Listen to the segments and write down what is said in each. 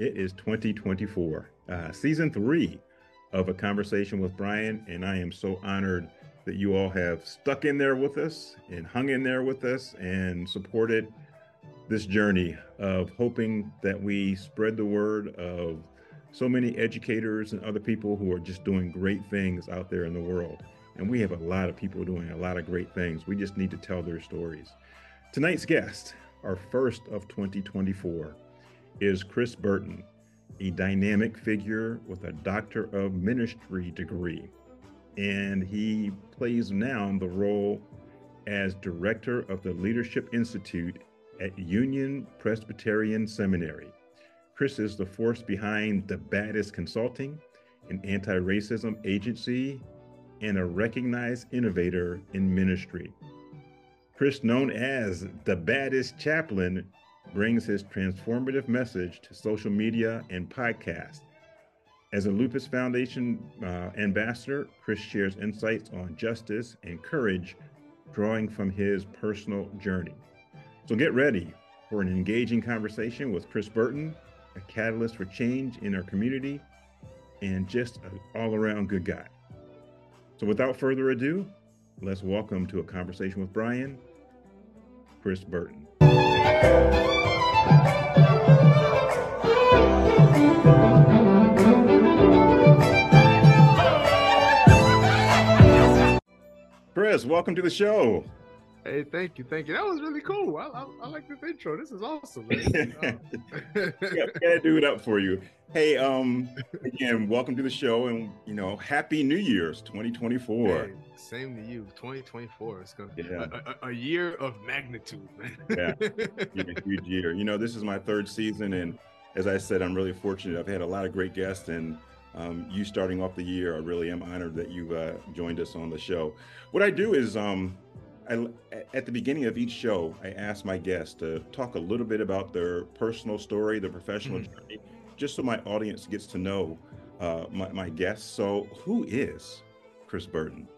It is 2024, season 3 of A Conversation with Brian, and I am so honored that you all have stuck in there with us and hung in there with us and supported this journey of hoping that we spread the word of so many educators and other people who are just doing great things out there in the world. And we have a lot of people doing a lot of great things. We just need to tell their stories. Tonight's guest, our first of 2024, is Chris Burton, a dynamic figure with a Doctor of Ministry degree. And he plays now the role as director of the Leadership Institute at Union Presbyterian Seminary. Chris is the force behind The Baddest Consulting, an anti-racism agency, and a recognized innovator in ministry. Chris, known as The Baddest Chaplain, brings his transformative message to social media and podcasts. As a Lupus Foundation ambassador, Chris shares insights on justice and courage, drawing from his personal journey. So get ready for an engaging conversation with Chris Burton, a catalyst for change in our community, and just an all-around good guy. So without further ado, let's welcome to A Conversation with Brian, Chris Burton. Chris, welcome to the show. Hey, thank you, thank you. That was really cool. I like this intro. This is awesome. Gotta do it up for you. Hey, again, welcome to the show, and you know, happy New Year's 2024. Hey, same to you. 2024. It's gonna be a year of magnitude, man. A huge year. You know, this is my third season, and as I said, I'm really fortunate. I've had a lot of great guests, and you starting off the year, I really am honored that you joined us on the show. What I do is, at the beginning of each show, I ask my guests to talk a little bit about their personal story, their professional journey, just so my audience gets to know my guests. So who is Chris Burton?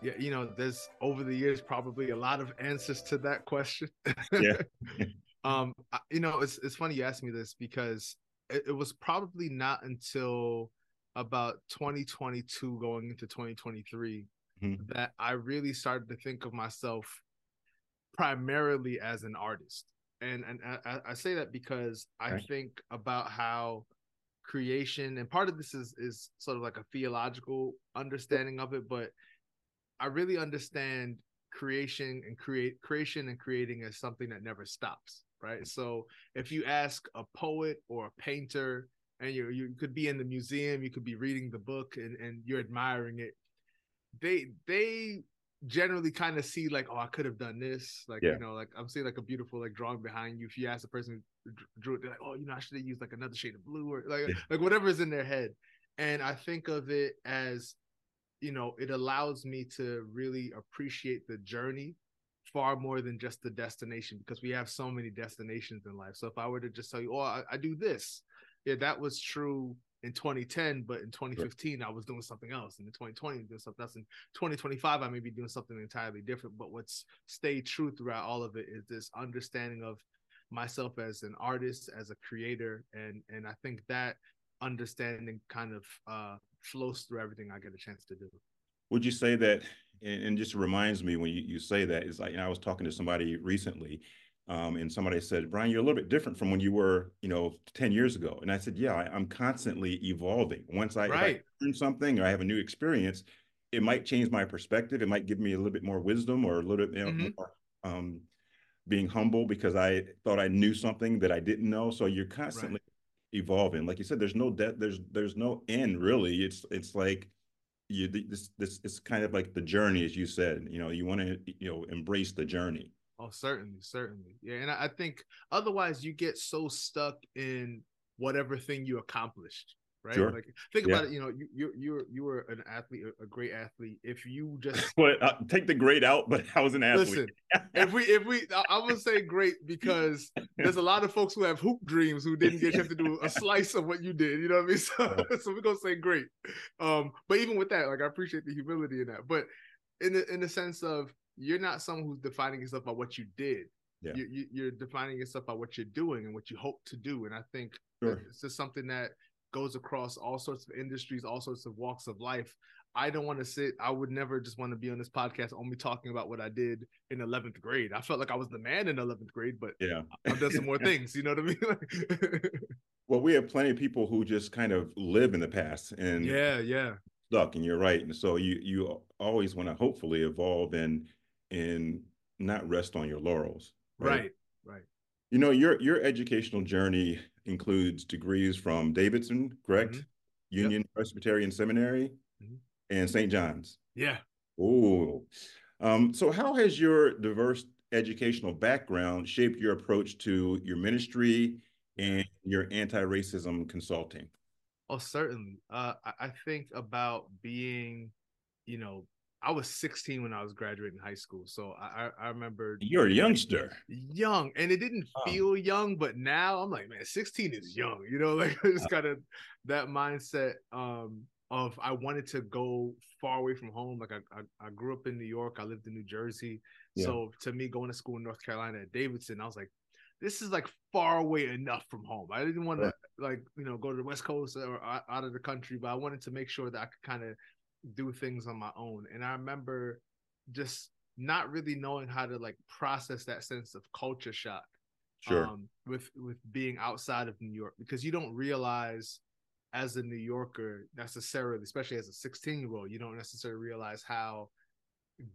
Yeah, you know, there's over the years, probably a lot of answers to that question. You know, it's funny you asked me this because it was probably not until about 2022 going into 2023 that I really started to think of myself primarily as an artist. And I say that because I think about how creation, and part of this is sort of like a theological understanding of it, but I really understand creation and creating as something that never stops, right? So if you ask a poet or a painter, and you could be in the museum, you could be reading the book and you're admiring it, they generally kind of see like, oh, I could have done this. Like, you know, like I'm seeing like a beautiful like drawing behind you. If you ask the person who drew it, they're like, oh, you know, I should have used like another shade of blue or like whatever's in their head. And I think of it as, you know, it allows me to really appreciate the journey far more than just the destination, because we have so many destinations in life. So if I were to just tell you, oh, I do this. Yeah, that was true in 2010, but in 2015, I was doing something else. And in 2020, I was doing something else. In 2025, I may be doing something entirely different. But what's stayed true throughout all of it is this understanding of myself as an artist, as a creator. And I think that understanding kind of flows through everything I get a chance to do. Would you say that, and just reminds me when you say that, it's like, and I was talking to somebody recently, and somebody said, Brian, you're a little bit different from when you were, you know, 10 years ago. And I said, yeah, I'm constantly evolving. Once I learn something or I have a new experience, it might change my perspective. It might give me a little bit more wisdom or a little bit more being humble, because I thought I knew something that I didn't know. So you're constantly evolving. Like you said, there's no there's no end really. It's like you this it's kind of like the journey, as you said. You know, you want to embrace the journey. Oh, certainly, certainly. Yeah. And I think otherwise you get so stuck in whatever thing you accomplished, right? Sure. Like think about it, you know, you were an athlete, a great athlete. If you just take the grade out, but I was an athlete. Listen, if we I would say great, because there's a lot of folks who have hoop dreams who didn't get you to do a slice of what you did. You know what I mean? So we're gonna say great. But even with that, like I appreciate the humility in that. But in the sense of you're not someone who's defining yourself by what you did. Yeah. You're defining yourself by what you're doing and what you hope to do. And I think this is something that goes across all sorts of industries, all sorts of walks of life. I don't want to sit. I would never just want to be on this podcast only talking about what I did in 11th grade. I felt like I was the man in 11th grade, but yeah, I've done some more things. You know what I mean? Well, we have plenty of people who just kind of live in the past and stuck. And you're right. And so you always want to hopefully evolve and not rest on your laurels. Right. You know, your educational journey includes degrees from Davidson, correct? Mm-hmm. Union Presbyterian Seminary. Mm-hmm. And St. John's. Yeah. Oh. So how has your diverse educational background shaped your approach to your ministry and your anti-racism consulting? Oh, certainly. I think about being, you know, I was 16 when I was graduating high school. So I remember. You're a youngster. Young. And it didn't feel young, but now I'm like, man, 16 is young. You know, like I just got that mindset. Of I wanted to go far away from home. Like I grew up in New York. I lived in New Jersey. Yeah. So to me, going to school in North Carolina at Davidson, I was like, this is like far away enough from home. I didn't want to like, you know, go to the West Coast or out of the country, but I wanted to make sure that I could kind of do things on my own. And I remember just not really knowing how to like process that sense of culture shock with being outside of New York, because you don't realize as a New Yorker necessarily, especially as a 16-year-old, you don't necessarily realize how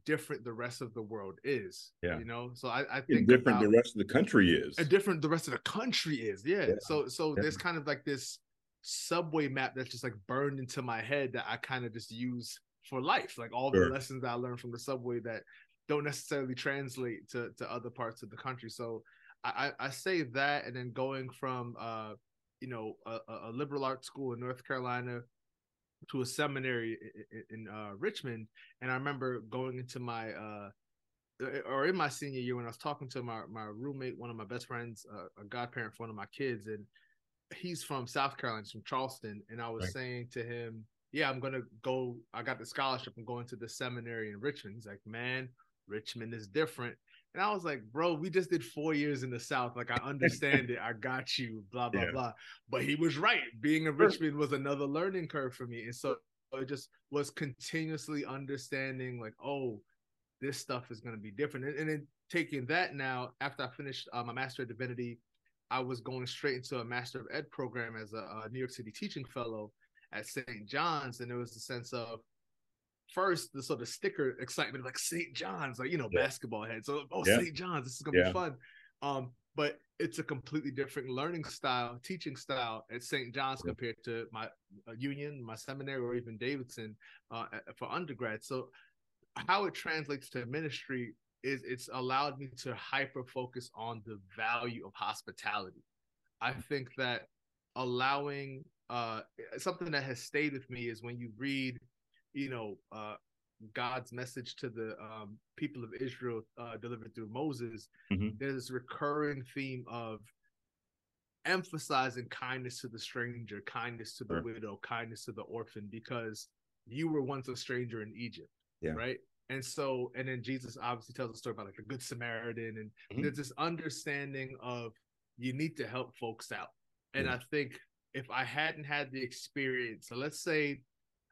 different the rest of the world is. Yeah. You know, so I think different the rest of the country is. Different the rest of the country is. Yeah. So there's kind of like this subway map that's just like burned into my head that I kind of just use for life. Like all the lessons that I learned from the subway that don't necessarily translate to other parts of the country. So I say that, and then going from you know, a liberal arts school in North Carolina to a seminary in Richmond. And I remember going into my, or in my senior year when I was talking to my roommate, one of my best friends, a godparent for one of my kids, and he's from South Carolina, he's from Charleston. And I was saying to him, yeah, I'm going to go, I got the scholarship, I'm going to the seminary in Richmond. He's like, man, Richmond is different. And I was like, bro, we just did 4 years in the South. Like, I understand it. I got you, blah, blah, blah. But he was right. Being in Richmond was another learning curve for me. And so it just was continuously understanding, like, oh, this stuff is going to be different. And then taking that now, after I finished my Master of Divinity, I was going straight into a Master of Ed program as a New York City teaching fellow at St. John's. And there was a sense of, first, the sort of sticker excitement, like St. John's, like, you know, basketball head. So, St. John's, this is going to be fun. But it's a completely different learning style, teaching style at St. John's compared to my Union, my seminary, or even Davidson for undergrad. So how it translates to ministry is it's allowed me to hyper-focus on the value of hospitality. I think that allowing something that has stayed with me is when you read, you know, God's message to the people of Israel delivered through Moses, there's this recurring theme of emphasizing kindness to the stranger, kindness to the widow, kindness to the orphan, because you were once a stranger in Egypt, right? And so, and then Jesus obviously tells a story about like a good Samaritan, and there's this understanding of you need to help folks out. And I think if I hadn't had the experience, so let's say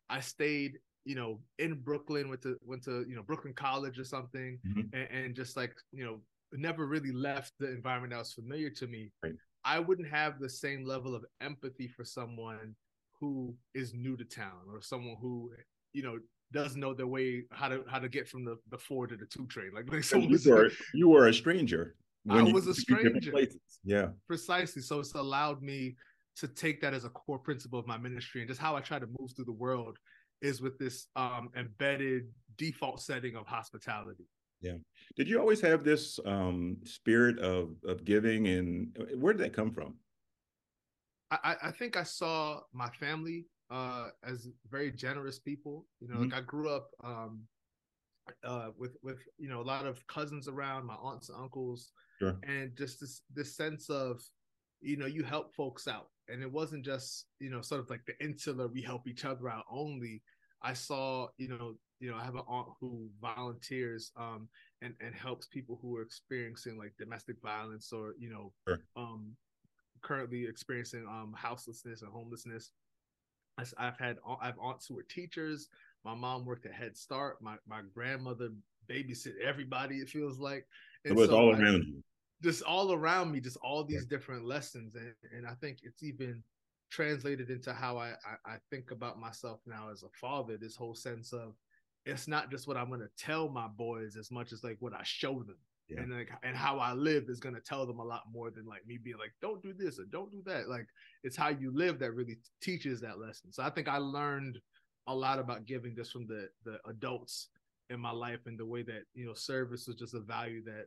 I stayed, you know, in Brooklyn, went to you know, Brooklyn College or something, and just like, you know, never really left the environment that was familiar to me. Right. I wouldn't have the same level of empathy for someone who is new to town, or someone who, you know, doesn't know their way, how to get from the 4 to the 2 train. Like someone you were a stranger. I was a stranger. Yeah, precisely. So it's allowed me to take that as a core principle of my ministry, and just how I try to move through the world is with this embedded default setting of hospitality. Yeah. Did you always have this spirit of giving, and where did that come from? I think I saw my family as very generous people. You know, like I grew up with you know, a lot of cousins around, my aunts and uncles, and just this sense of, you know, you help folks out. And it wasn't just, you know, sort of like the insular, we help each other out only. I saw, I have an aunt who volunteers and helps people who are experiencing like domestic violence or, sure. Currently experiencing houselessness and homelessness. I've aunts who are teachers. My mom worked at Head Start. My grandmother babysit everybody, it feels like. And it was so all around you. Just all around me, just all these different lessons. And I think it's even translated into how I think about myself now as a father, this whole sense of it's not just what I'm going to tell my boys as much as like what I show them. Yeah. And like, and how I live is going to tell them a lot more than like me being like, don't do this or don't do that. Like, it's how you live that really teaches that lesson. So I think I learned a lot about giving just from the adults in my life, and the way that, service was just a value that,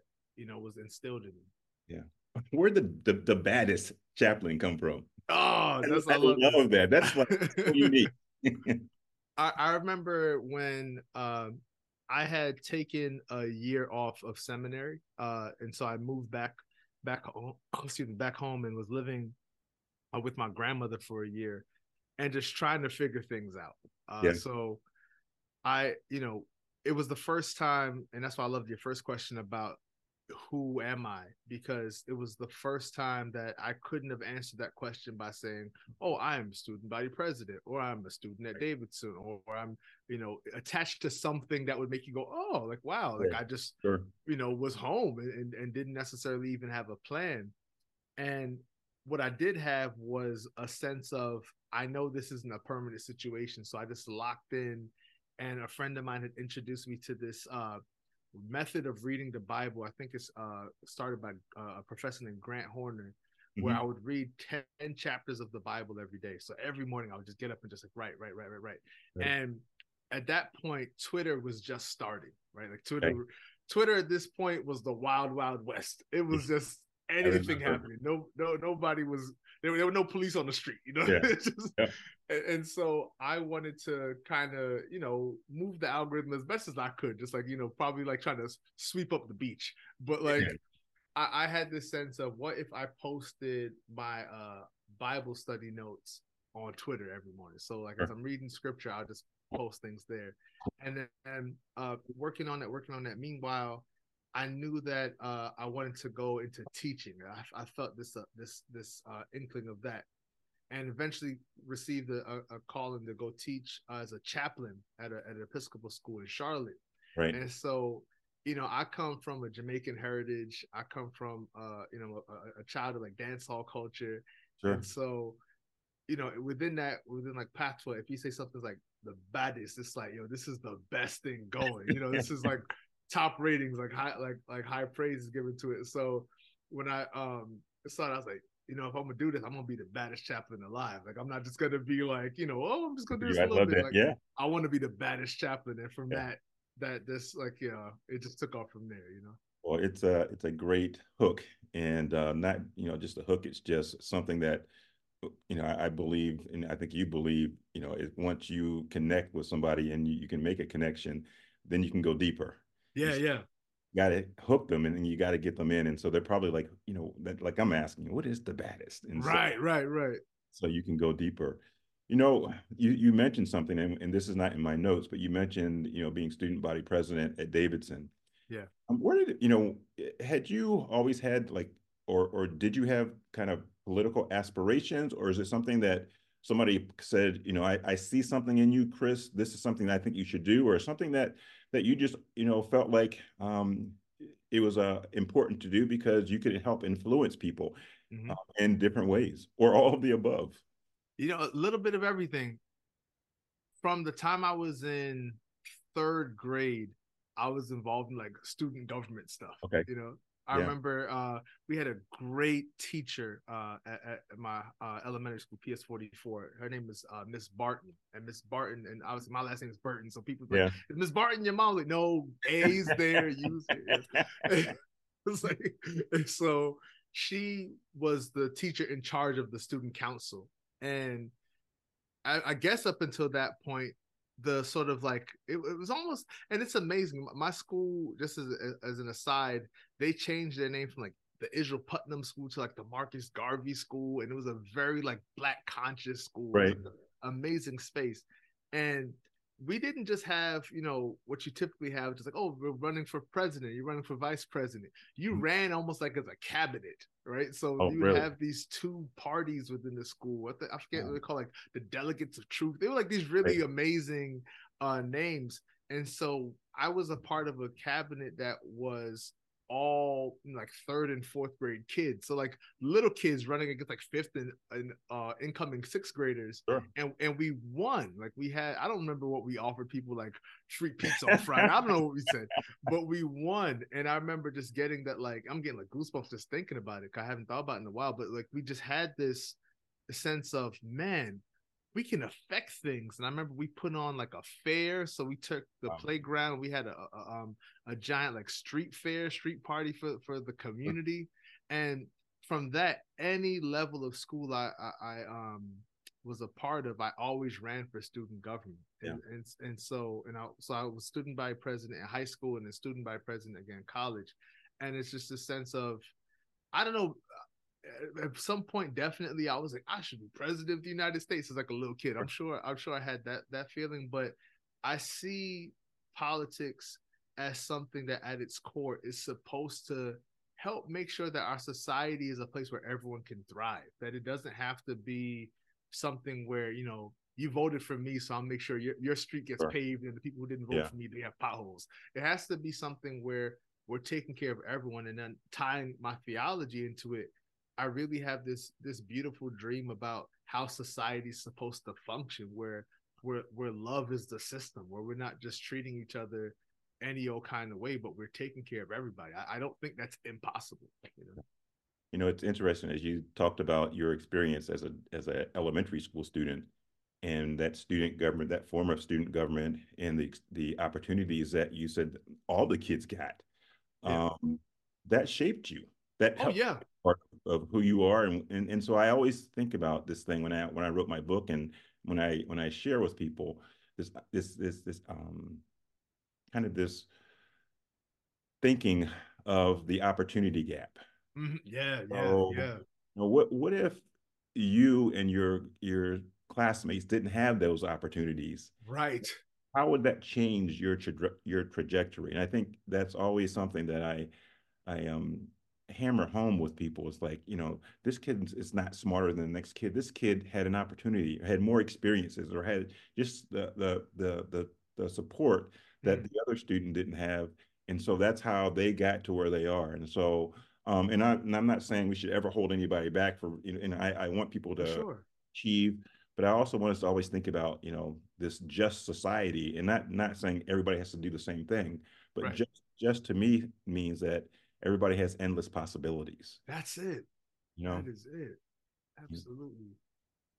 was instilled in me. Yeah. Where'd the baddest chaplain come from? Oh, that's I love that. That's like so unique. I remember when I had taken a year off of seminary, and so I moved back home, and was living with my grandmother for a year, and just trying to figure things out. So, it was the first time, and that's why I loved your first question about who am I, because it was the first time that I couldn't have answered that question by saying, oh, I am a student body president, or I'm a student at Davidson, or I'm, attached to something that would make you go, oh, like, wow, like I just, was home and didn't necessarily even have a plan. And what I did have was a sense of, I know this isn't a permanent situation. So I just locked in, and a friend of mine had introduced me to this, method of reading the Bible. I think it's started by a professor named Grant Horner, where I would read 10 chapters of the Bible every day. So every morning I would just get up and just like write. And at that point, Twitter was just starting, right? Like Twitter at this point was the wild, wild west. It was just anything happening. Nobody was there were no police on the street, And so I wanted to kind of, move the algorithm as best as I could, just like, probably like trying to sweep up the beach. But like, I had this sense of, what if I posted my Bible study notes on Twitter every morning? So like, as I'm reading scripture, I'll just post things there. And then working on that. Meanwhile, I knew that I wanted to go into teaching. I felt this inkling of that, and eventually received a calling to go teach as a chaplain at an Episcopal school in Charlotte. Right. And so, I come from a Jamaican heritage. I come from, a child of like dance hall culture. Sure. And so, within like Patois, if you say something like the baddest, it's like, this is the best thing going, this is like top ratings, like high praise is given to it. So when I started, I was like, if I'm gonna do this, I'm gonna be the baddest chaplain alive. Like, I'm not just gonna be like, I'm just gonna do this a little bit. Like, I want to be the baddest chaplain. And from it just took off from there. Well, it's a great hook, and not just a hook. It's just something that I believe, and I think you believe. Once you connect with somebody and you can make a connection, then you can go deeper. You got to hook them, and then you got to get them in. And so they're probably like, like I'm asking, what is the baddest? And right. So you can go deeper. You mentioned something, and this is not in my notes, but you mentioned, being student body president at Davidson. Yeah. Where did, had you always had like, or did you have kind of political aspirations, or is it something that somebody said, I see something in you, Chris, this is something that I think you should do, or something that you just, felt like it was important to do because you could help influence people in different ways, or all of the above? A little bit of everything. From the time I was in third grade, I was involved in like student government stuff. I remember we had a great teacher at my elementary school, PS44. Her name is Miss Barton. And Miss Barton, and obviously my last name is Burton, so people like, is Miss Barton your mom? Like, no, A's there, U's there. So she was the teacher in charge of the student council. And I guess up until that point, the sort of like, it was almost, and it's amazing. My school, just as an aside, they changed their name from like the Israel Putnam school to like the Marcus Garvey school. And it was a very like Black conscious school, amazing space. And we didn't just have, you know, what you typically have, just like, oh, we're running for president, you're running for vice president. You ran almost like as a cabinet, right? So you have these two parties within the school. I forget what they call, like the Delegates of Truth. They were like these really amazing names. And so I was a part of a cabinet that was all, you know, like third and fourth grade kids. So like little kids running against like fifth and incoming sixth graders. Sure. And we won. Like we had, I don't remember what we offered people, like treat pizza on Friday. I don't know what we said, but we won. And I remember just getting that, like, I'm getting like goosebumps just thinking about it. I haven't thought about it in a while, but like we just had this sense of, man, we can affect things. And I remember we put on like a fair. So we took the playground. We had a giant like street party for the community. And from that, any level of school I was a part of, I always ran for student government. And so I was student body president in high school and then student body president again in college. And it's just a sense of, I don't know, at some point, definitely, I was like, I should be president of the United States as like a little kid. I'm sure I had that feeling, but I see politics as something that at its core is supposed to help make sure that our society is a place where everyone can thrive, that it doesn't have to be something where, you know, you voted for me, so I'll make sure your street gets paved and the people who didn't vote for me, they have potholes. It has to be something where we're taking care of everyone. And then tying my theology into it, I really have this beautiful dream about how society is supposed to function, where love is the system, where we're not just treating each other any old kind of way, but we're taking care of everybody. I don't think that's impossible. You know, it's interesting as you talked about your experience as an elementary school student and that student government, that form of student government, and the opportunities that you said all the kids got, that shaped you. That helped part of who you are. And so I always think about this thing when I wrote my book and when I share with people this kind of this thinking of the opportunity gap. Mm-hmm. Yeah. You know, what if you and your classmates didn't have those opportunities? Right. How would that change your trajectory? And I think that's always something that I hammer home with people. It's like, you know, this kid is not smarter than the next kid. This kid had an opportunity, or had more experiences, or had just the support that the other student didn't have, and so that's how they got to where they are. And so, I'm not saying we should ever hold anybody back for, you know, and I want people to achieve, but I also want us to always think about, you know, this just society, and not saying everybody has to do the same thing, but just to me means that everybody has endless possibilities. That's it. You know? That is it. Absolutely.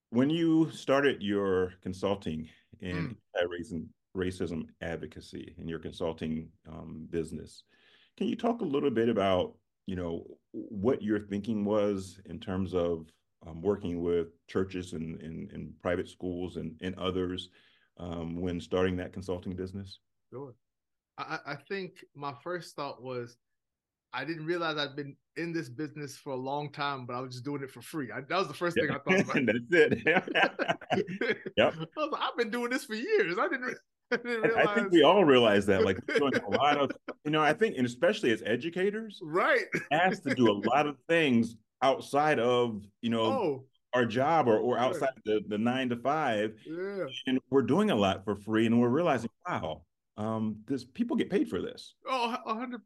When you started your consulting in racism advocacy and your consulting business, can you talk a little bit about, you know, what your thinking was in terms of working with churches and private schools and others when starting that consulting business? Sure. I think my first thought was, I didn't realize I'd been in this business for a long time, but I was just doing it for free. That was the first thing I thought about. That's it. I was like, I've been doing this for years. I didn't realize. I think we all realize that. Like, we're doing a lot of, you know, I think, and especially as educators, asked to do a lot of things outside of, you know, our job or outside the 9 to 5. Yeah. And we're doing a lot for free, and we're realizing, wow, this people get paid for this. 100%.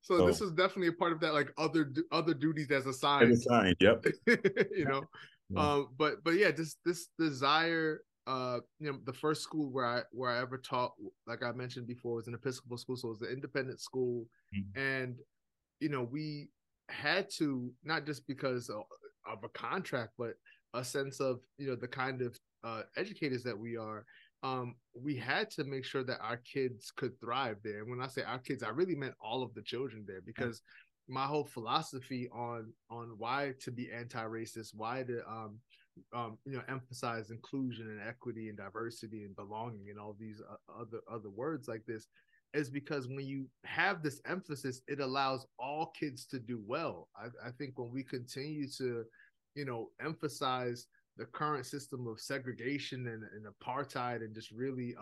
So this is definitely a part of that, like other duties as assigned. You know, but yeah, just this desire. You know, the first school where I ever taught, like I mentioned before, was an Episcopal school, so it was an independent school, and you know, we had to, not just because of a contract, but a sense of, you know, the kind of educators that we are. We had to make sure that our kids could thrive there. And when I say our kids, I really meant all of the children there, because my whole philosophy on why to be anti-racist, why to you know, emphasize inclusion and equity and diversity and belonging and all these other words like this, is because when you have this emphasis, it allows all kids to do well. I think when we continue to, you know, emphasize the current system of segregation and apartheid and just really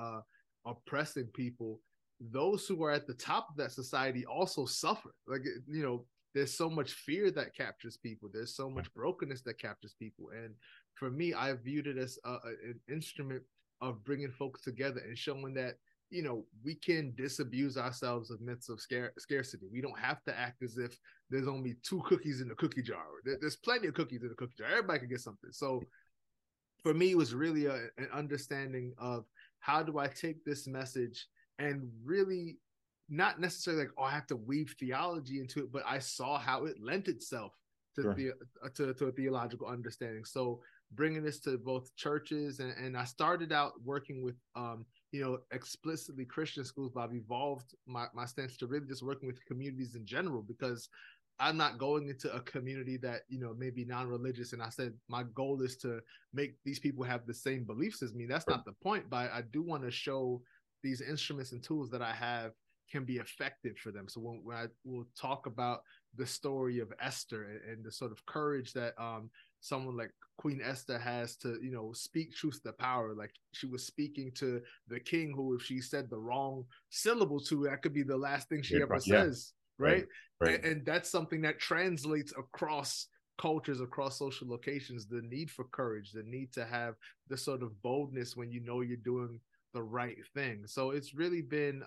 oppressing people, those who are at the top of that society also suffer. Like, you know, there's so much fear that captures people. There's so much brokenness that captures people. And for me, I viewed it as an instrument of bringing folks together and showing that, you know, we can disabuse ourselves of myths of scarcity. We don't have to act as if there's only two cookies in the cookie jar. There's plenty of cookies in the cookie jar. Everybody can get something. So for me, it was really an understanding of how do I take this message and really not necessarily like, oh, I have to weave theology into it, but I saw how it lent itself to, sure, to a theological understanding. So bringing this to both churches, and I started out working with, you know, explicitly Christian schools, but I've evolved my stance to really just working with communities in general, because I'm not going into a community that, you know, maybe non-religious, and I said my goal is to make these people have the same beliefs as me. That's not the point, but I do want to show these instruments and tools that I have can be effective for them. So when I will talk about the story of Esther and the sort of courage that someone like Queen Esther has to, you know, speak truth to power. Like, she was speaking to the king who, if she said the wrong syllable to, that could be the last thing she ever says, right? And that's something that translates across cultures, across social locations, the need for courage, the need to have the sort of boldness when you know you're doing the right thing. So it's really been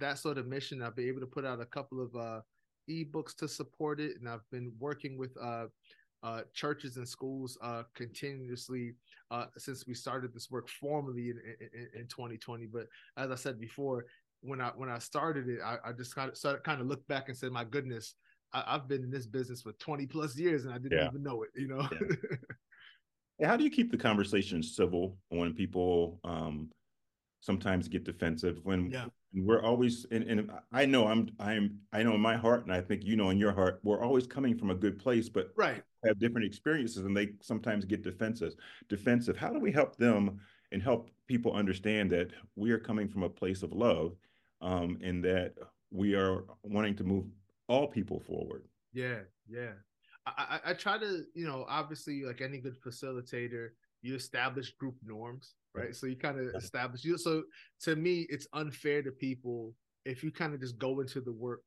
that sort of mission. I've been able to put out a couple of ebooks to support it, and I've been working with churches and schools continuously since we started this work formally in 2020. But as I said before, when I started it, I just kind of looked back and said, my goodness, I've been in this business for 20 plus years and I didn't even know it, you know? Yeah. How do you keep the conversation civil when people sometimes get defensive, when we're always, and I know I know in my heart, and I think, you know, in your heart, we're always coming from a good place, but have different experiences and they sometimes get defensive. How do we help them and help people understand that we are coming from a place of love, and that we are wanting to move all people forward? Yeah. I try to, you know, obviously like any good facilitator, you establish group norms, right? So you kind of establish, so to me, it's unfair to people if you kind of just go into the work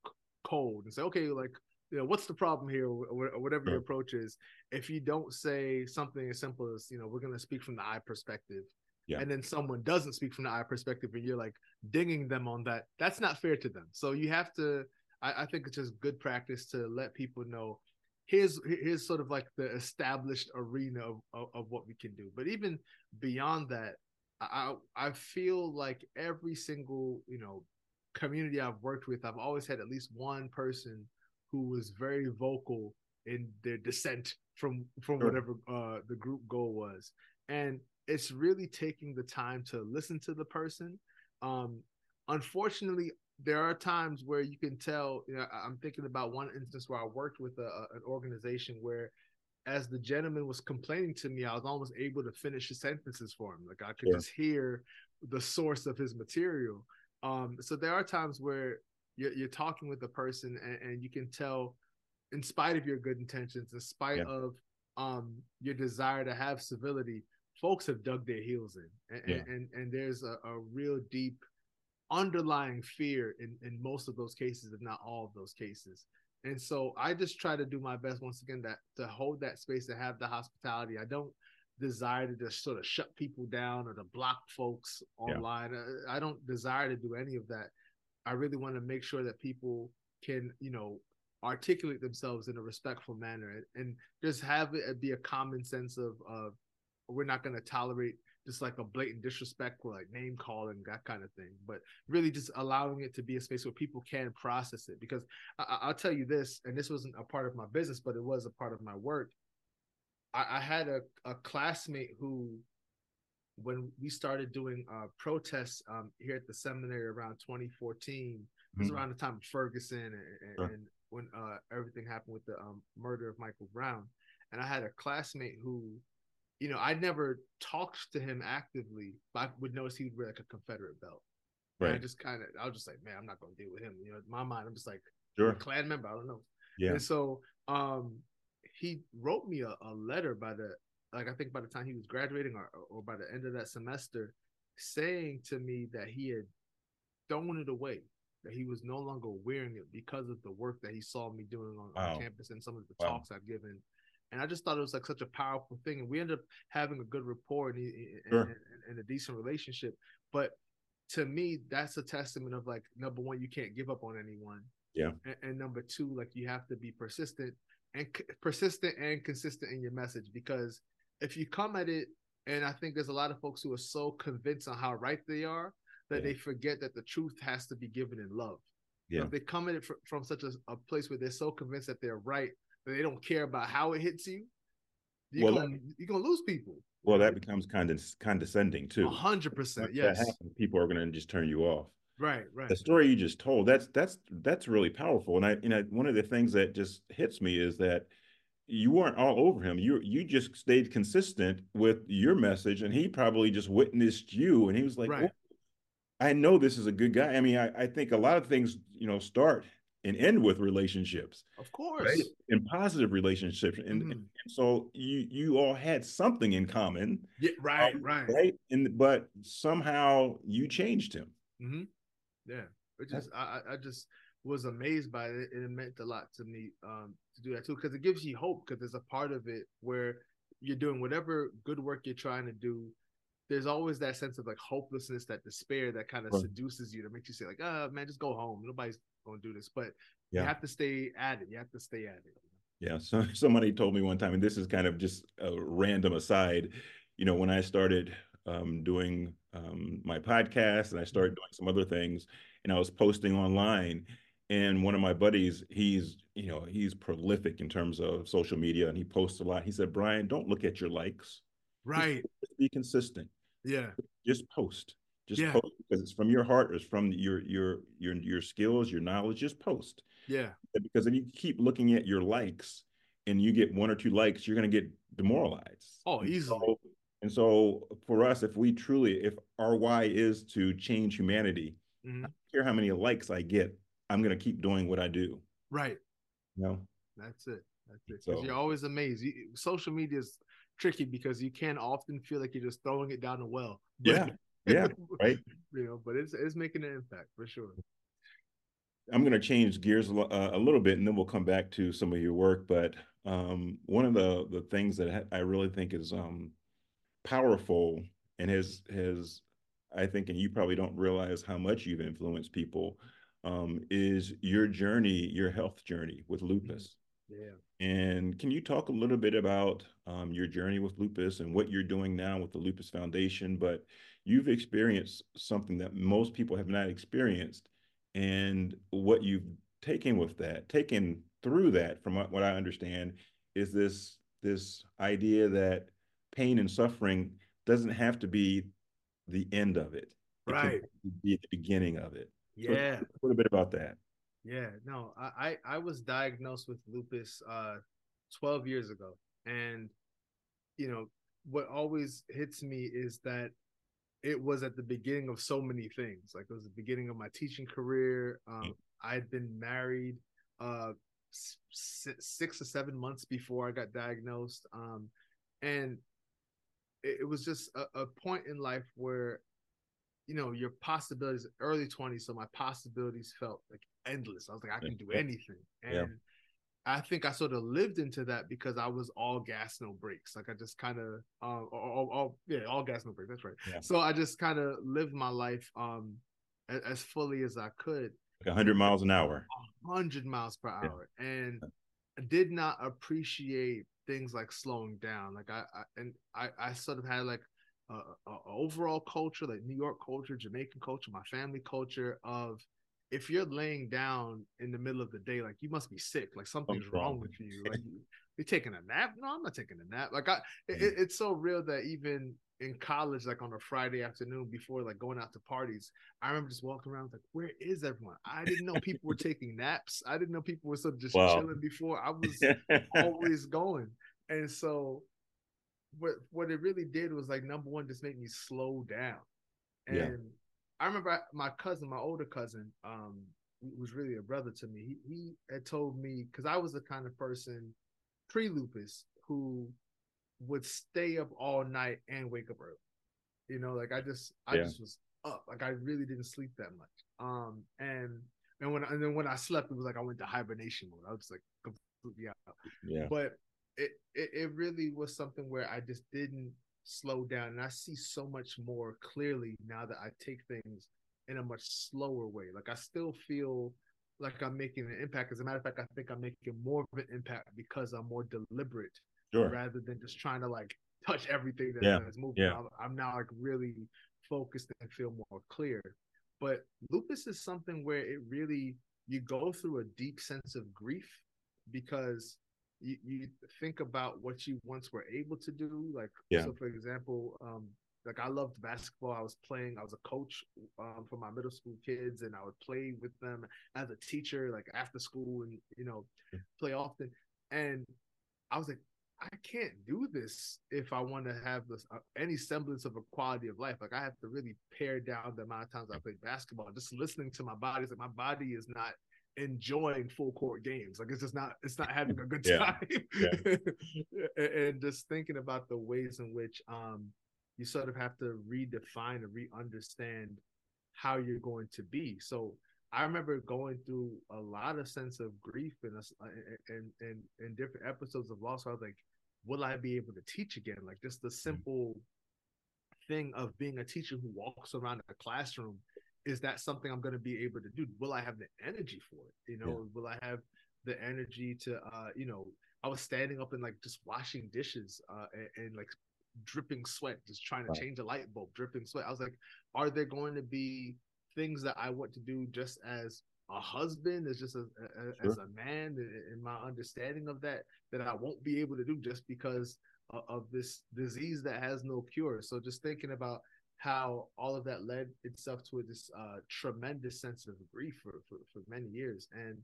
cold and say, okay, like, you know, what's the problem here, or whatever your approach is, if you don't say something as simple as, you know, we're going to speak from the I perspective, and then someone doesn't speak from the I perspective and you're like dinging them on that, that's not fair to them. So you have to, I think it's just good practice to let people know, here's sort of like the established arena of what we can do. But even beyond that, I feel like every single, you know, community I've worked with, I've always had at least one person who was very vocal in their dissent from whatever the group goal was. And it's really taking the time to listen to the person. Unfortunately, there are times where you can tell, you know, I'm thinking about one instance where I worked with an organization where, as the gentleman was complaining to me, I was almost able to finish his sentences for him. Like, I could just hear the source of his material. So there are times where you're talking with a person and you can tell, in spite of your good intentions, in spite of your desire to have civility, folks have dug their heels in. And there's a real deep underlying fear in most of those cases, if not all of those cases. And so I just try to do my best, once again, that to hold that space, to have the hospitality. I don't desire to just sort of shut people down or to block folks online. I don't desire to do any of that. I really want to make sure that people can, you know, articulate themselves in a respectful manner and just have it be a common sense of we're not going to tolerate just like a blatant disrespect or like name calling, that kind of thing, but really just allowing it to be a space where people can process it. Because I'll tell you this, and this wasn't a part of my business, but it was a part of my work. I had a classmate who, when we started doing protests here at the seminary around 2014, it was around the time of Ferguson and when everything happened with the murder of Michael Brown. And I had a classmate who, you know, I never talked to him actively, but I would notice he would wear like a Confederate belt. And I was just like, man, I'm not going to deal with him. You know, in my mind, I'm just like, I'm a Klan member, I don't know. And so he wrote me a letter by the like I think by the time he was graduating or by the end of that semester, saying to me that he had thrown it away, that he was no longer wearing it because of the work that he saw me doing on campus and some of the talks I've given. And I just thought it was like such a powerful thing. And we ended up having a good rapport and a decent relationship. But to me, that's a testament of like, number one, you can't give up on anyone. Yeah. And number two, like you have to be persistent and consistent in your message, because if you come at it, and I think there's a lot of folks who are so convinced on how right they are that they forget that the truth has to be given in love. Yeah. So if they come at it from such a place where they're so convinced that they're right, that they don't care about how it hits you, you're gonna lose people. Well, that becomes condescending too. 100%. Yes. That happens, people are gonna just turn you off. Right. The story you just told, that's really powerful. And one of the things that just hits me is that you weren't all over him. You just stayed consistent with your message, and he probably just witnessed you, and he was like, right. Oh, I know this is a good guy. I mean, I think a lot of things, start and end with relationships, of course, right? And positive relationships. And so you all had something in common, yeah, right. And but somehow you changed him. Mm-hmm. Yeah, I just was amazed by it, and it meant a lot to me to do that too, because it gives you hope, because there's a part of it where you're doing whatever good work you're trying to do, there's always that sense of like hopelessness, that despair that kind of seduces you, to make you say like, oh man, just go home, nobody's gonna do this. But you have to stay at it. Yeah. So somebody told me one time, and this is kind of just a random aside, when I started doing my podcast, and I started doing some other things, and I was posting online, and one of my buddies, he's prolific in terms of social media, and he posts a lot. He said, Brian, don't look at your likes. Right. Just be consistent. Yeah. Just post. Post, because it's from your heart, or it's from your skills, your knowledge. Just post. Yeah. Because if you keep looking at your likes and you get one or two likes, you're going to get demoralized. Oh, easily. And so for us, if our why is to change humanity, I don't care how many likes I get, I'm going to keep doing what I do. Right. That's it. Because you're always amazed. Social media is tricky because you can often feel like you're just throwing it down a well. Yeah. Right. But it's making an impact for sure. I'm going to change gears a little bit, and then we'll come back to some of your work. But one of the things that I really think is powerful, and I think, and you probably don't realize how much you've influenced people, is your health journey with lupus. Yeah. And can you talk a little bit about your journey with lupus and what you're doing now with the Lupus Foundation? But you've experienced something that most people have not experienced, and what you've taken through that, from what I understand, is this idea that pain and suffering doesn't have to be the end of it. Right. It can be at the beginning of it. Yeah. So a little bit about that. Yeah, no, I was diagnosed with lupus 12 years ago. And, what always hits me is that it was at the beginning of so many things. Like, it was the beginning of my teaching career. I'd been married 6 or 7 months before I got diagnosed. And it was just a point in life where, your possibilities, early 20s, so my possibilities felt like endless. I was like, I can do anything. And I think I sort of lived into that because I was all gas, no brakes. Like, I just kind of, all gas, no brakes. That's right. Yeah. So I just kind of lived my life as fully as I could. Like 100 miles an hour. 100 miles per hour. And I did not appreciate things like slowing down. Like I sort of had like a overall culture, like New York culture, Jamaican culture, my family culture, of if you're laying down in the middle of the day, like you must be sick, like something's wrong with you. Like you're taking a nap? No, I'm not taking a nap. Like it's so real that even in college, like on a Friday afternoon before like going out to parties, I remember just walking around like, where is everyone? I didn't know people were taking naps. I didn't know people were sort of just chilling before. I was always going. And so what it really did was, like, number one, just make me slow down. And I remember my older cousin, was really a brother to me. He had told me, because I was the kind of person pre-lupus who would stay up all night and wake up early. You know, like I just was up. Like I really didn't sleep that much. And then when I slept, it was like I went to hibernation mode. I was like completely out. Yeah. But it really was something where I just didn't slow down, and I see so much more clearly now that I take things in a much slower way. Like I still feel like I'm making an impact. As a matter of fact, I think I'm making more of an impact because I'm more deliberate, rather than just trying to like touch everything that is moving. Yeah. I'm now like really focused and feel more clear. But lupus is something where it really, you go through a deep sense of grief, because you think about what you once were able to do. Like, so for example, like I loved basketball. I was playing, I was a coach for my middle school kids, and I would play with them as a teacher, like after school, and, you know, play often. And I was like, I can't do this if I want to have this, any semblance of a quality of life. Like I have to really pare down the amount of times I play basketball. Just listening to my body, like my body is not enjoying full court games. Like it's just not, it's not having a good time. And just thinking about the ways in which you sort of have to redefine and re-understand how you're going to be. So I remember going through a lot of sense of grief and different episodes of loss. So I was like, will I be able to teach again? Like just the simple thing of being a teacher who walks around a classroom. Is that something I'm going to be able to do? Will I have the energy for it? You know, will I have the energy to, you know, I was standing up and like just washing dishes and like dripping sweat, just trying to change a light bulb, dripping sweat. I was like, are there going to be things that I want to do just as a husband, as just as a man, in my understanding of that, that I won't be able to do just because of this disease that has no cure? So just thinking about how all of that led itself to this tremendous sense of grief for many years. And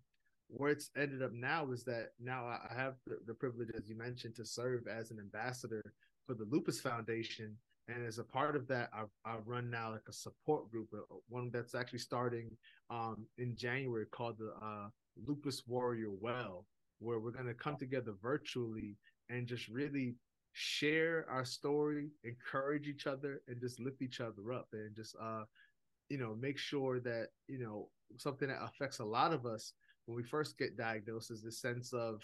where it's ended up now is that now I have the privilege, as you mentioned, to serve as an ambassador for the Lupus Foundation. And as a part of that, I run now like a support group, one that's actually starting in January, called the Lupus Warrior Well, where we're going to come together virtually and just really share our story, encourage each other, and just lift each other up, and just you know, make sure that, you know, something that affects a lot of us when we first get diagnosed is the sense of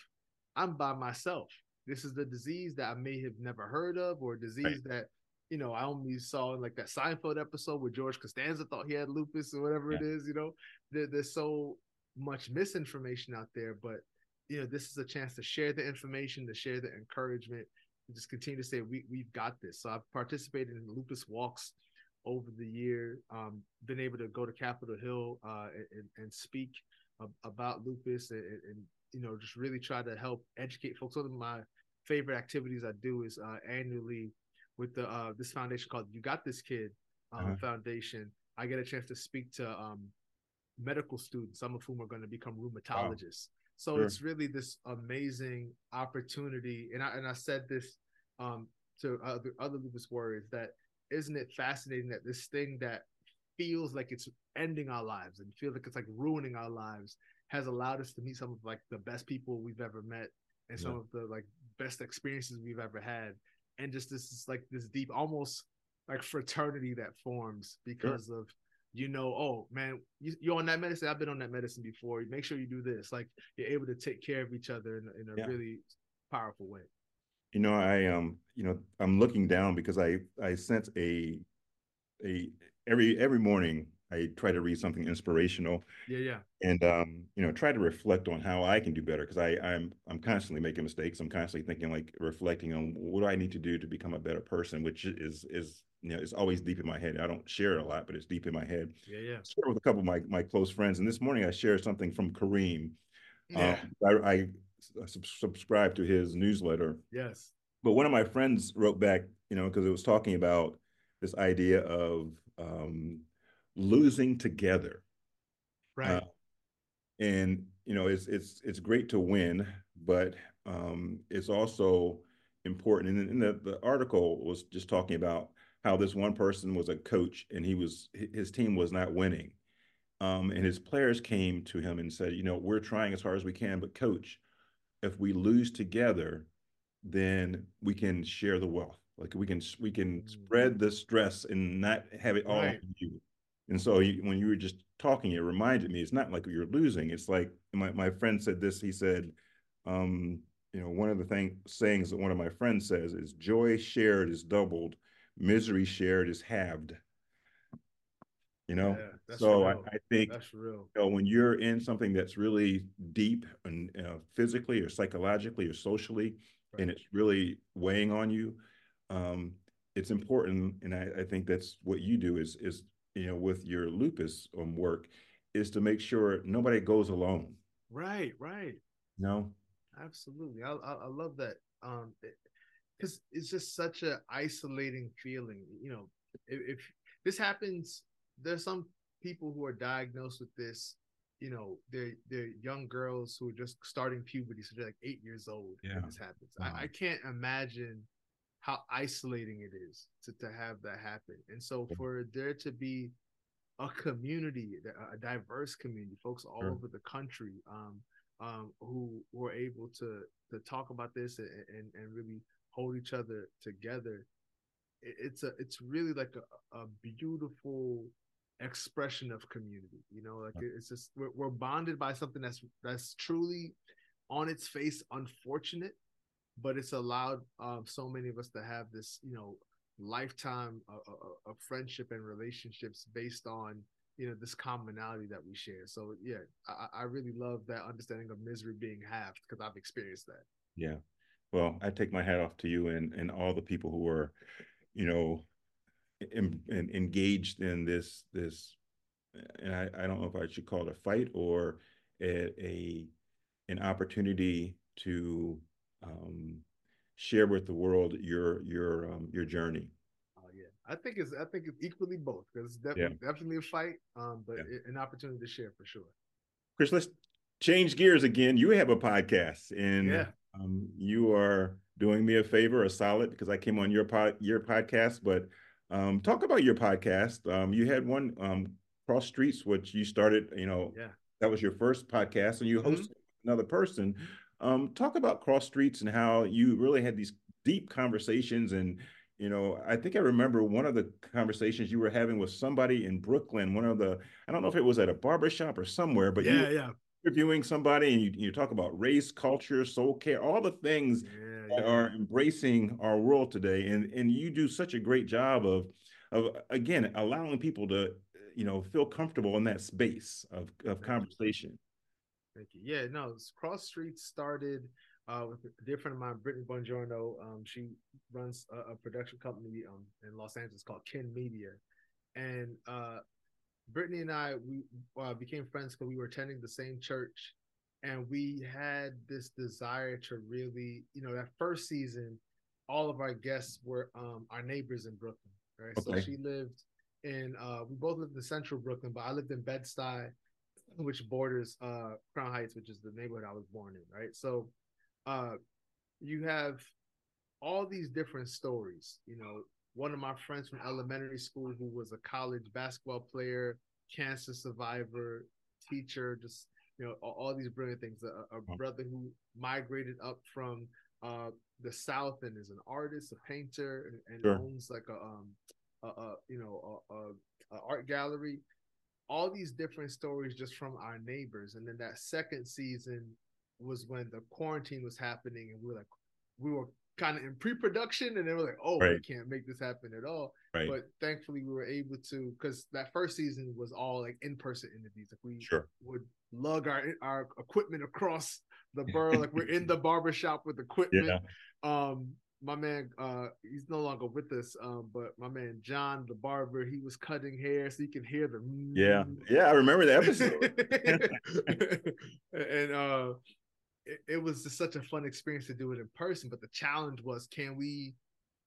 I'm by myself. This is the disease that I may have never heard of, or a disease that, you know, I only saw in like that Seinfeld episode where George Costanza thought he had lupus or whatever it is. You know, there's so much misinformation out there, but, you know, this is a chance to share the information, to share the encouragement, and just continue to say, we've got this. So I've participated in lupus walks over the year, been able to go to Capitol Hill and speak about lupus, and, you know, just really try to help educate folks. One of my favorite activities I do is annually, with the this foundation called You Got This Kid Foundation, I get a chance to speak to medical students, some of whom are going to become rheumatologists. Wow. So it's really this amazing opportunity. And I said this to other lupus warriors, that isn't it fascinating that this thing that feels like it's ending our lives and feels like it's like ruining our lives has allowed us to meet some of like the best people we've ever met, and some of the like best experiences we've ever had. And just this is like this deep, almost like fraternity that forms because of, you know, oh man, you're on that medicine. I've been on that medicine before. Make sure you do this. Like you're able to take care of each other in a really powerful way. You know, I you know, I'm looking down because I sense a every morning I try to read something inspirational. And you know, try to reflect on how I can do better, because I'm constantly making mistakes. I'm constantly thinking, like reflecting on what do I need to do to become a better person, which is you know, it's always deep in my head. I don't share it a lot, but it's deep in my head. I share with a couple of my close friends, and this morning I shared something from Kareem. I subscribed to his newsletter. Yes. But one of my friends wrote back, you know, because it was talking about this idea of losing together, right? And you know, it's great to win, but it's also important. And in the article was just talking about how this one person was a coach, and his team was not winning, and his players came to him and said, you know, we're trying as hard as we can, but coach, if we lose together, then we can share the wealth. Like we can spread the stress and not have it all on you. And so when you were just talking, it reminded me, it's not like you're losing. It's like my friend said this. He said, you know, one of the sayings that one of my friends says is, joy shared is doubled, misery shared is halved. You know, yeah, so I think that's real. You know, when you're in something that's really deep and physically or psychologically or socially, and it's really weighing on you, it's important. And I think that's what you do is, you know, with your lupus work, is to make sure nobody goes alone. Right. Right. You know? Absolutely. I love that. Because it's just such an isolating feeling. You know, if this happens, there's some people who are diagnosed with this, you know, they're young girls who are just starting puberty. So they're like 8 years old when this happens. Wow. I can't imagine how isolating it is to have that happen. And so for there to be a community, a diverse community, folks all over the country who were able to talk about this and really hold each other together, it's really like a beautiful expression of community. You know, like it's just, we're bonded by something that's truly on its face unfortunate, but it's allowed so many of us to have this, you know, lifetime of friendship and relationships based on, you know, this commonality that we share. So yeah, I really love that understanding of misery being halved, because I've experienced that. Yeah. Well, I take my hat off to you and all the people who are, you know, engaged in this, and I don't know if I should call it a fight or an opportunity to share with the world your journey. Oh yeah, I think it's equally both, because it's definitely a fight, but an opportunity to share for sure. Chris, let's change gears again. You have a podcast, and you are doing me a favor, a solid, because I came on your podcast. But talk about your podcast. You had one, Cross Streets, which you started. You know, that was your first podcast, and you hosted another person. Talk about Cross Streets and how you really had these deep conversations. And, you know, I think I remember one of the conversations you were having with somebody in Brooklyn, I don't know if it was at a barbershop or somewhere, but you were interviewing somebody and you talk about race, culture, soul care, all the things that are embracing our world today. And you do such a great job of again, allowing people to, you know, feel comfortable in that space of conversation. Thank you. Yeah, no, Cross Streets started with a dear friend of mine, Brittany Bongiorno. She runs a production company in Los Angeles called Ken Media. And Brittany and I, we became friends because we were attending the same church. And we had this desire to really, you know, that first season, all of our guests were our neighbors in Brooklyn. Right. Okay. So she lived in, we both lived in central Brooklyn, but I lived in Bed-Stuy, which borders Crown Heights, which is the neighborhood I was born in, right? So you have all these different stories. You know, one of my friends from elementary school who was a college basketball player, cancer survivor, teacher, just, you know, all these brilliant things. A brother who migrated up from the South and is an artist, a painter, and owns like a art gallery. All these different stories just from our neighbors. And then that second season was when the quarantine was happening, and we were kind of in pre-production, and they were like, oh, we can't make this happen at all. Right. But thankfully we were able to, because that first season was all like in-person interviews. Like we would lug our equipment across the borough. Like we're in the barbershop with equipment. Yeah. My man, he's no longer with us, but my man John, the barber, he was cutting hair, so you can hear the I remember the episode. And it was just such a fun experience to do it in person. But the challenge was, can we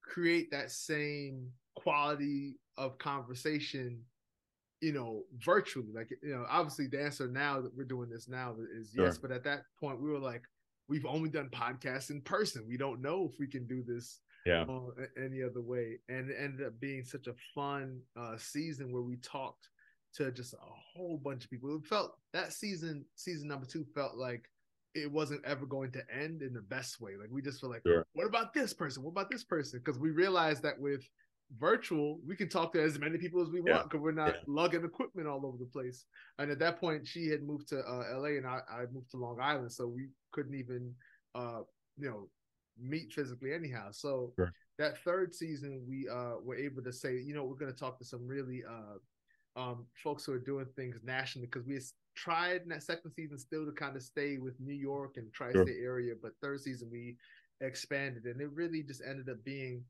create that same quality of conversation, you know, virtually? Like, you know, obviously the answer now that we're doing this now is yes. But at that point, we were like, we've only done podcasts in person. We don't know if we can do this any other way. And it ended up being such a fun season where we talked to just a whole bunch of people. It felt that season number two felt like it wasn't ever going to end in the best way. Like, we just were like, sure, what about this person? What about this person? Because we realized that with virtual, we can talk to as many people as we want, because we're not lugging equipment all over the place. And at that point, she had moved to LA, and I moved to Long Island, so we couldn't even, meet physically anyhow. So that third season, we were able to say, we're going to talk to some really folks who are doing things nationally, because we tried in that second season still to kind of stay with New York and tri-state area, but third season we expanded, and it really just ended up being,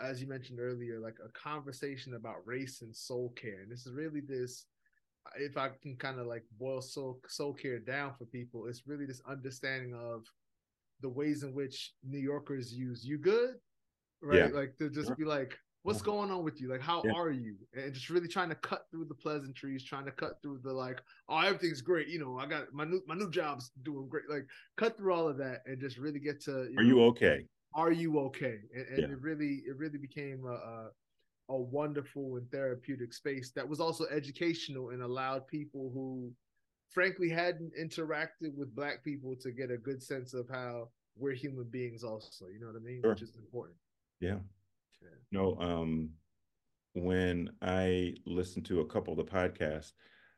as you mentioned earlier, like a conversation about race and soul care. And this is really this, if I can kind of like boil soul care down for people, it's really this understanding of the ways in which New Yorkers use "you good," right? Yeah. Like to just be like, what's going on with you? Like, how are you? And just really trying to cut through the pleasantries, trying to cut through the like, oh, everything's great. I got my new job's doing great. Like, cut through all of that and just really get to, you okay? Are you okay? And it really became a wonderful and therapeutic space that was also educational and allowed people who, frankly, hadn't interacted with Black people to get a good sense of how we're human beings also. You know what I mean? Sure. Which is important. Yeah. When I listened to a couple of the podcasts,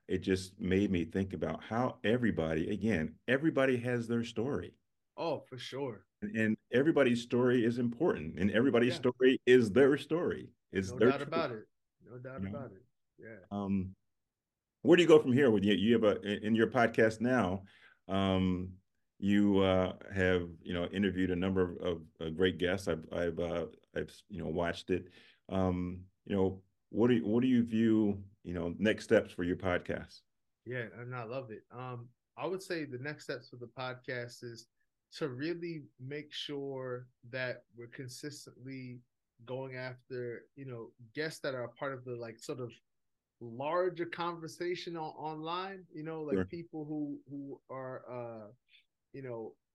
it just made me think about how everybody has their story. Oh, for sure. And everybody's story is important, and everybody's story is their story. Is no their doubt truth. About it. No doubt about it. Yeah. Where do you go from here? With you have in your podcast now, you have interviewed a number of great guests. I've watched it. What do you view next steps for your podcast? Yeah, and I love it. I would say the next steps for the podcast is to really make sure that we're consistently going after guests that are part of the like sort of larger conversation online. People who are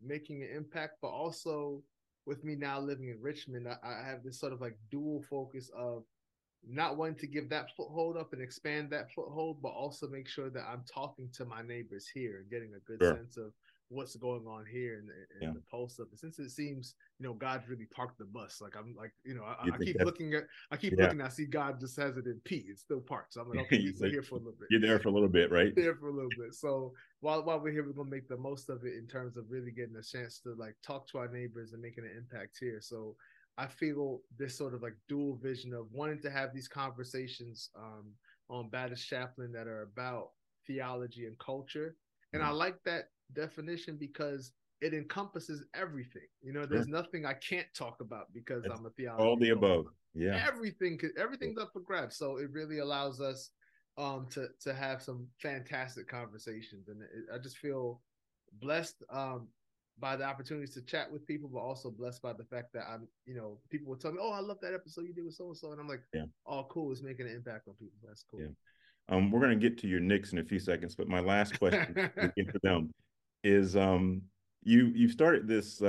making an impact, but also. With me now living in Richmond, I have this sort of like dual focus of not wanting to give that foothold up and expand that foothold, but also make sure that I'm talking to my neighbors here and getting a good sense of what's going on here and the pulse of it. Since it seems, God's really parked the bus. Like I'm like, I keep looking. I see God just has it in P. It's still parked. So I'm like, okay, we're here for a little bit. You're there for a little bit, right? There for a little bit. So while we're here, we're gonna make the most of it in terms of really getting a chance to like talk to our neighbors and making an impact here. So I feel this sort of like dual vision of wanting to have these conversations on Baddest Chaplain that are about theology and culture, and I like that definition because it encompasses everything. There's nothing I can't talk about because I'm a theologian. All the above. Yeah. Everything's up for grabs. So it really allows us to have some fantastic conversations. And I just feel blessed by the opportunities to chat with people, but also blessed by the fact that I'm, people will tell me, oh, I love that episode you did with so-and-so. And I'm like, oh, cool. It's making an impact on people. That's cool. Yeah. We're going to get to your Knicks in a few seconds, but my last question for them is you've started this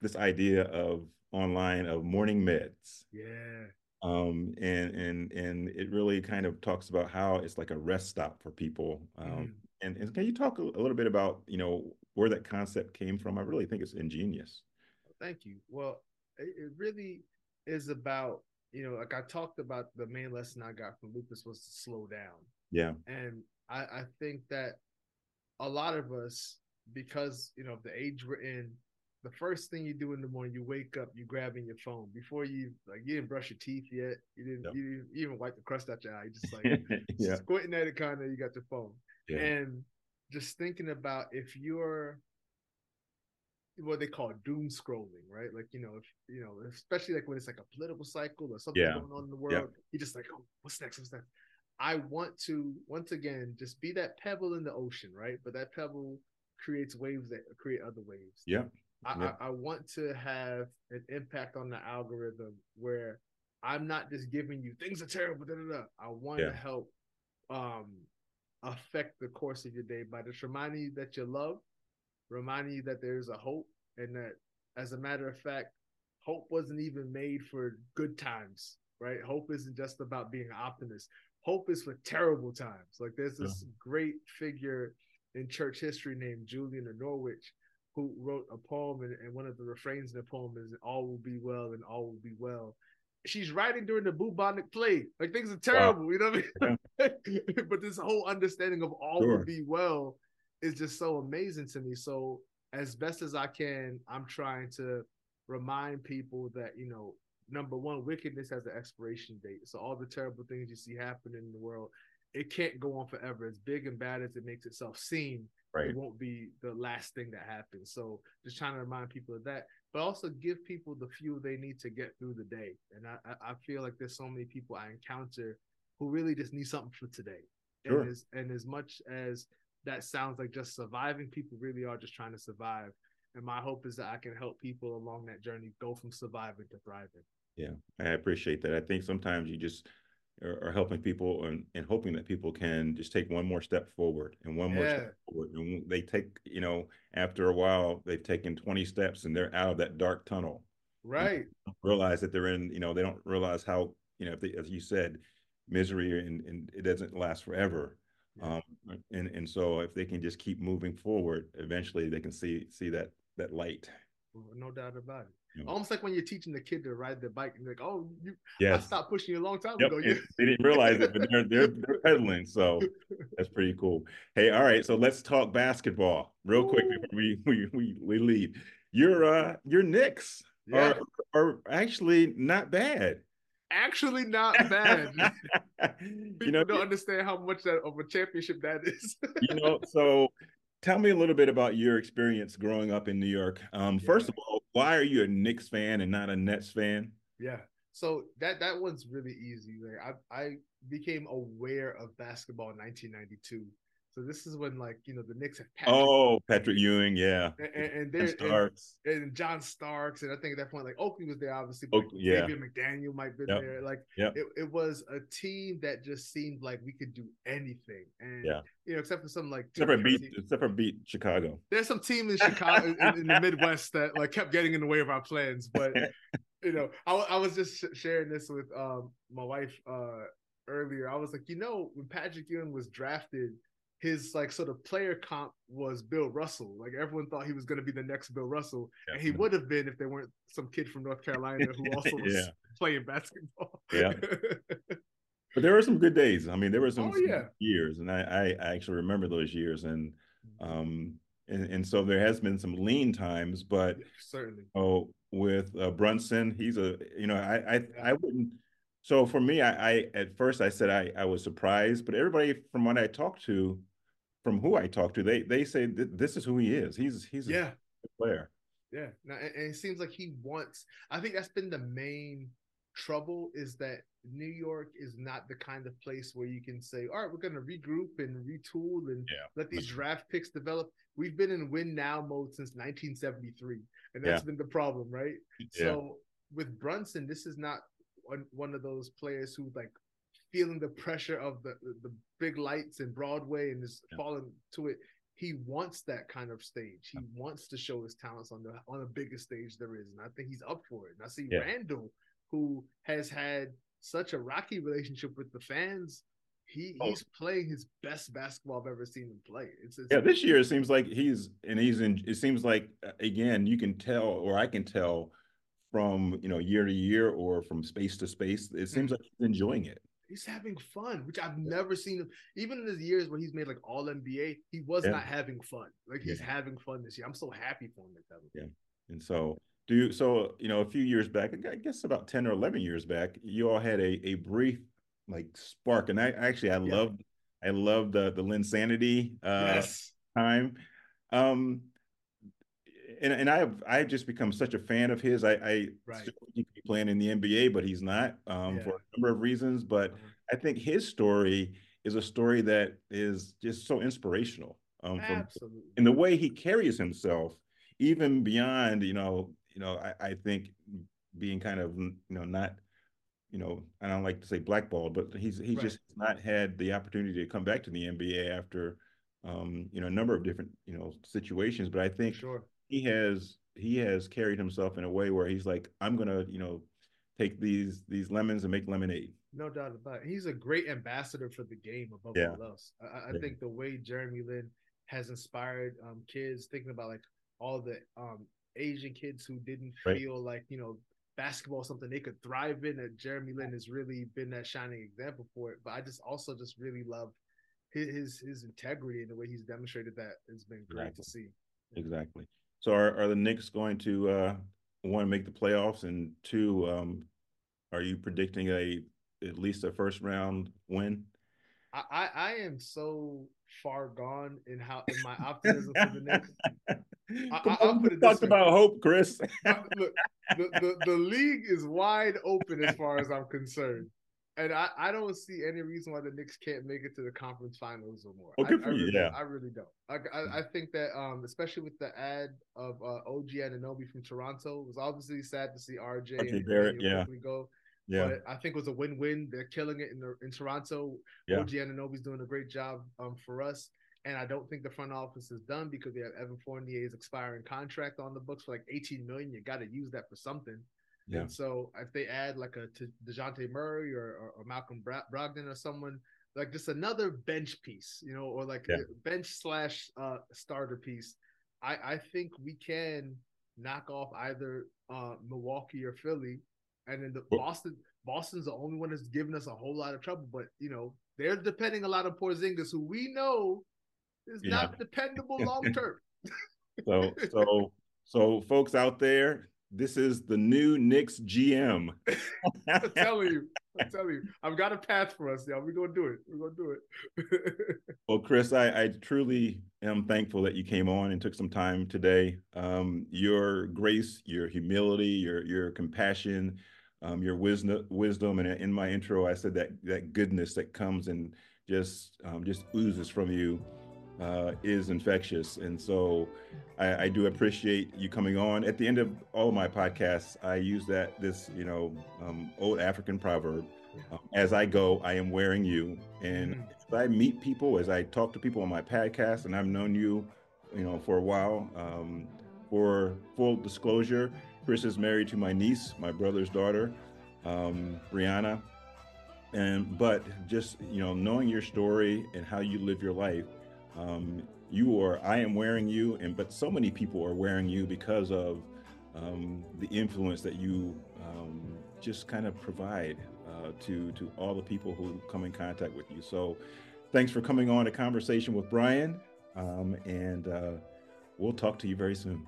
this idea of online of morning meds. Yeah. And it really kind of talks about how it's like a rest stop for people. And can you talk a little bit about, where that concept came from? I really think it's ingenious. Thank you. Well, it really is about, like I talked about, the main lesson I got from lupus was to slow down. Yeah. And I think that a lot of us, because of the age we're in, the first thing you do in the morning, you wake up, you grabbing your phone before you you didn't brush your teeth yet, you didn't even wipe the crust out your eye, you just like squinting at it kind of, you got your phone. Yeah. And just thinking about if you're what they call doom scrolling, right? Like especially like when it's like a political cycle or something going on in the world, you're just like, oh, what's next? What's next? I want to once again just be that pebble in the ocean, right? But that pebble creates waves that create other waves. Yeah. I want to have an impact on the algorithm where I'm not just giving you things are terrible. Da, da, da. I want to help affect the course of your day by just reminding you that you're loved, reminding you that there's a hope, and that, as a matter of fact, hope wasn't even made for good times, right? Hope isn't just about being an optimist. Hope is for terrible times. Like there's this great figure in church history named Julian of Norwich, who wrote a poem, and one of the refrains in the poem is "All will be well, and all will be well." She's writing during the bubonic plague. Like, things are terrible, wow. You know what I mean? Yeah. But this whole understanding of all will be well is just so amazing to me. So as best as I can, I'm trying to remind people that, you know, number one, wickedness has an expiration date. So all the terrible things you see happening in the world, it can't go on forever. As big and bad as it makes itself seem, right, it won't be the last thing that happens. So just trying to remind people of that, but also give people the fuel they need to get through the day. And I feel like there's so many people I encounter who really just need something for today. Sure. And as much as that sounds like just surviving, people really are just trying to survive. And my hope is that I can help people along that journey go from surviving to thriving. Yeah, I appreciate that. I think sometimes you just are helping people and hoping that people can just take one more step forward and one more step forward. And they take, you know, after a while, they've taken 20 steps and they're out of that dark tunnel. Right. Realize that they're in, you know, they don't realize how, you know, if they, as you said, misery and it doesn't last forever. Yeah. And so if they can just keep moving forward, eventually they can see that light. No doubt about it. Almost like when you're teaching the kid to ride their bike and like, oh, I stopped pushing you a long time ago. They didn't realize it, but they're pedaling. So that's pretty cool. Hey, all right. So let's talk basketball real quick before we leave. Your Knicks are actually not bad. Actually not bad. People don't understand how much that of a championship that is. So tell me a little bit about your experience growing up in New York. First of all, why are you a Knicks fan and not a Nets fan? Yeah, so that one's really easy. Like, I became aware of basketball in 1992. So this is when, like, you know, the Knicks have Patrick Ewing, and John Starks, and I think at that point, like, Oakley was there, obviously. David McDaniel might have been there. Like, it was a team that just seemed like we could do anything, and except for some except for Chicago. There's some team in Chicago in the Midwest that like kept getting in the way of our plans, but I was just sharing this with my wife earlier. I was like, when Patrick Ewing was drafted, his like sort of player comp was Bill Russell. Like, everyone thought he was going to be the next Bill Russell, and he would have been if there weren't some kid from North Carolina who also was playing basketball. But there were some good days. I mean, there were some years, and I actually remember those years, and so there has been some lean times, but certainly. Oh, with Brunson, he's a I wouldn't. So for me, I at first I said I was surprised, but everybody from who I talked to, they say this is who he is. He's a player. Yeah, and it seems like he wants. I think that's been the main trouble, is that New York is not the kind of place where you can say, all right, we're going to regroup and retool and let these draft picks develop. We've been in win now mode since 1973, and that's been the problem, right? Yeah. So with Brunson, this is not one of those players who like feeling the pressure of the big lights and Broadway and is falling to it. He wants that kind of stage. He wants to show his talents on the biggest stage there is, and I think he's up for it. And I see Randall, who has had such a rocky relationship with the fans, he's playing his best basketball I've ever seen him play. This year it seems like it seems like, again, you can tell, or I can tell, from year to year or from space to space, it seems like he's enjoying it. He's having fun, which I've never seen him. Even in his years where he's made like all NBA, he was not having fun. Like, he's having fun this year. I'm so happy for him at that. And so a few years back, I guess about 10 or 11 years back, you all had a brief like spark, and I loved the Linsanity time. And I've just become such a fan of his. I still think he's playing in the NBA, but he's not for a number of reasons. But I think his story is a story that is just so inspirational. Absolutely. And the way he carries himself, even beyond, I think being kind of, not, I don't like to say blackballed, but he's just not had the opportunity to come back to the NBA after, a number of different, situations. But I think he has carried himself in a way where he's like, I'm gonna take these lemons and make lemonade. No doubt about it. He's a great ambassador for the game above all else. I think the way Jeremy Lin has inspired kids, thinking about like all the Asian kids who didn't feel like, you know, basketball is something they could thrive in. And Jeremy Lin has really been that shining example for it. But I just also just really love his integrity and the way he's demonstrated that. It's been great to see. Exactly. So are the Knicks going to, one, make the playoffs? And two, are you predicting at least a first round win? I am so far gone in my optimism for the Knicks. I'll put it this way. Talked about hope, Chris. Look, the league is wide open as far as I'm concerned. And I don't see any reason why the Knicks can't make it to the conference finals or more. Okay, I really don't. I think that, especially with the ad of OG Ananobi from Toronto, it was obviously sad to see RJ and Barrett go. Yeah, but I think it was a win-win. They're killing it in Toronto. Yeah. OG Ananobi's doing a great job for us. And I don't think the front office is done because they have Evan Fournier's expiring contract on the books for like $18 million. You got to use that for something. Yeah. And so if they add like a DeJounte Murray or Malcolm Brogdon or someone, like just another bench piece, you know, or like a bench / starter piece, I think we can knock off either Milwaukee or Philly. And then Boston's the only one that's given us a whole lot of trouble. But, you know, they're depending a lot on Porzingis, who we know is not dependable long-term. So folks out there, this is the new Knicks GM. I'm telling you. I've got a path for us, y'all. We're going to do it. We're going to do it. Well, Chris, I truly am thankful that you came on and took some time today. Your grace, your humility, your compassion, your wisdom, and in my intro, I said that goodness that comes and just oozes from you is infectious. And so I do appreciate you coming on. At the end of all of my podcasts, I use this old African proverb, as I go, I am wearing you. And as I meet people, as I talk to people on my podcast, and I've known you for a while, for full disclosure, Chris is married to my niece, my brother's daughter, Brianna. But just, knowing your story and how you live your life, I am wearing you, but so many people are wearing you because of the influence that you just kind of provide to all the people who come in contact with you. So thanks for coming on A Conversation with Brian, and we'll talk to you very soon.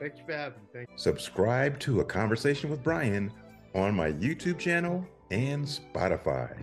Thank you for having me. Subscribe to A Conversation with Brian on my YouTube channel and Spotify.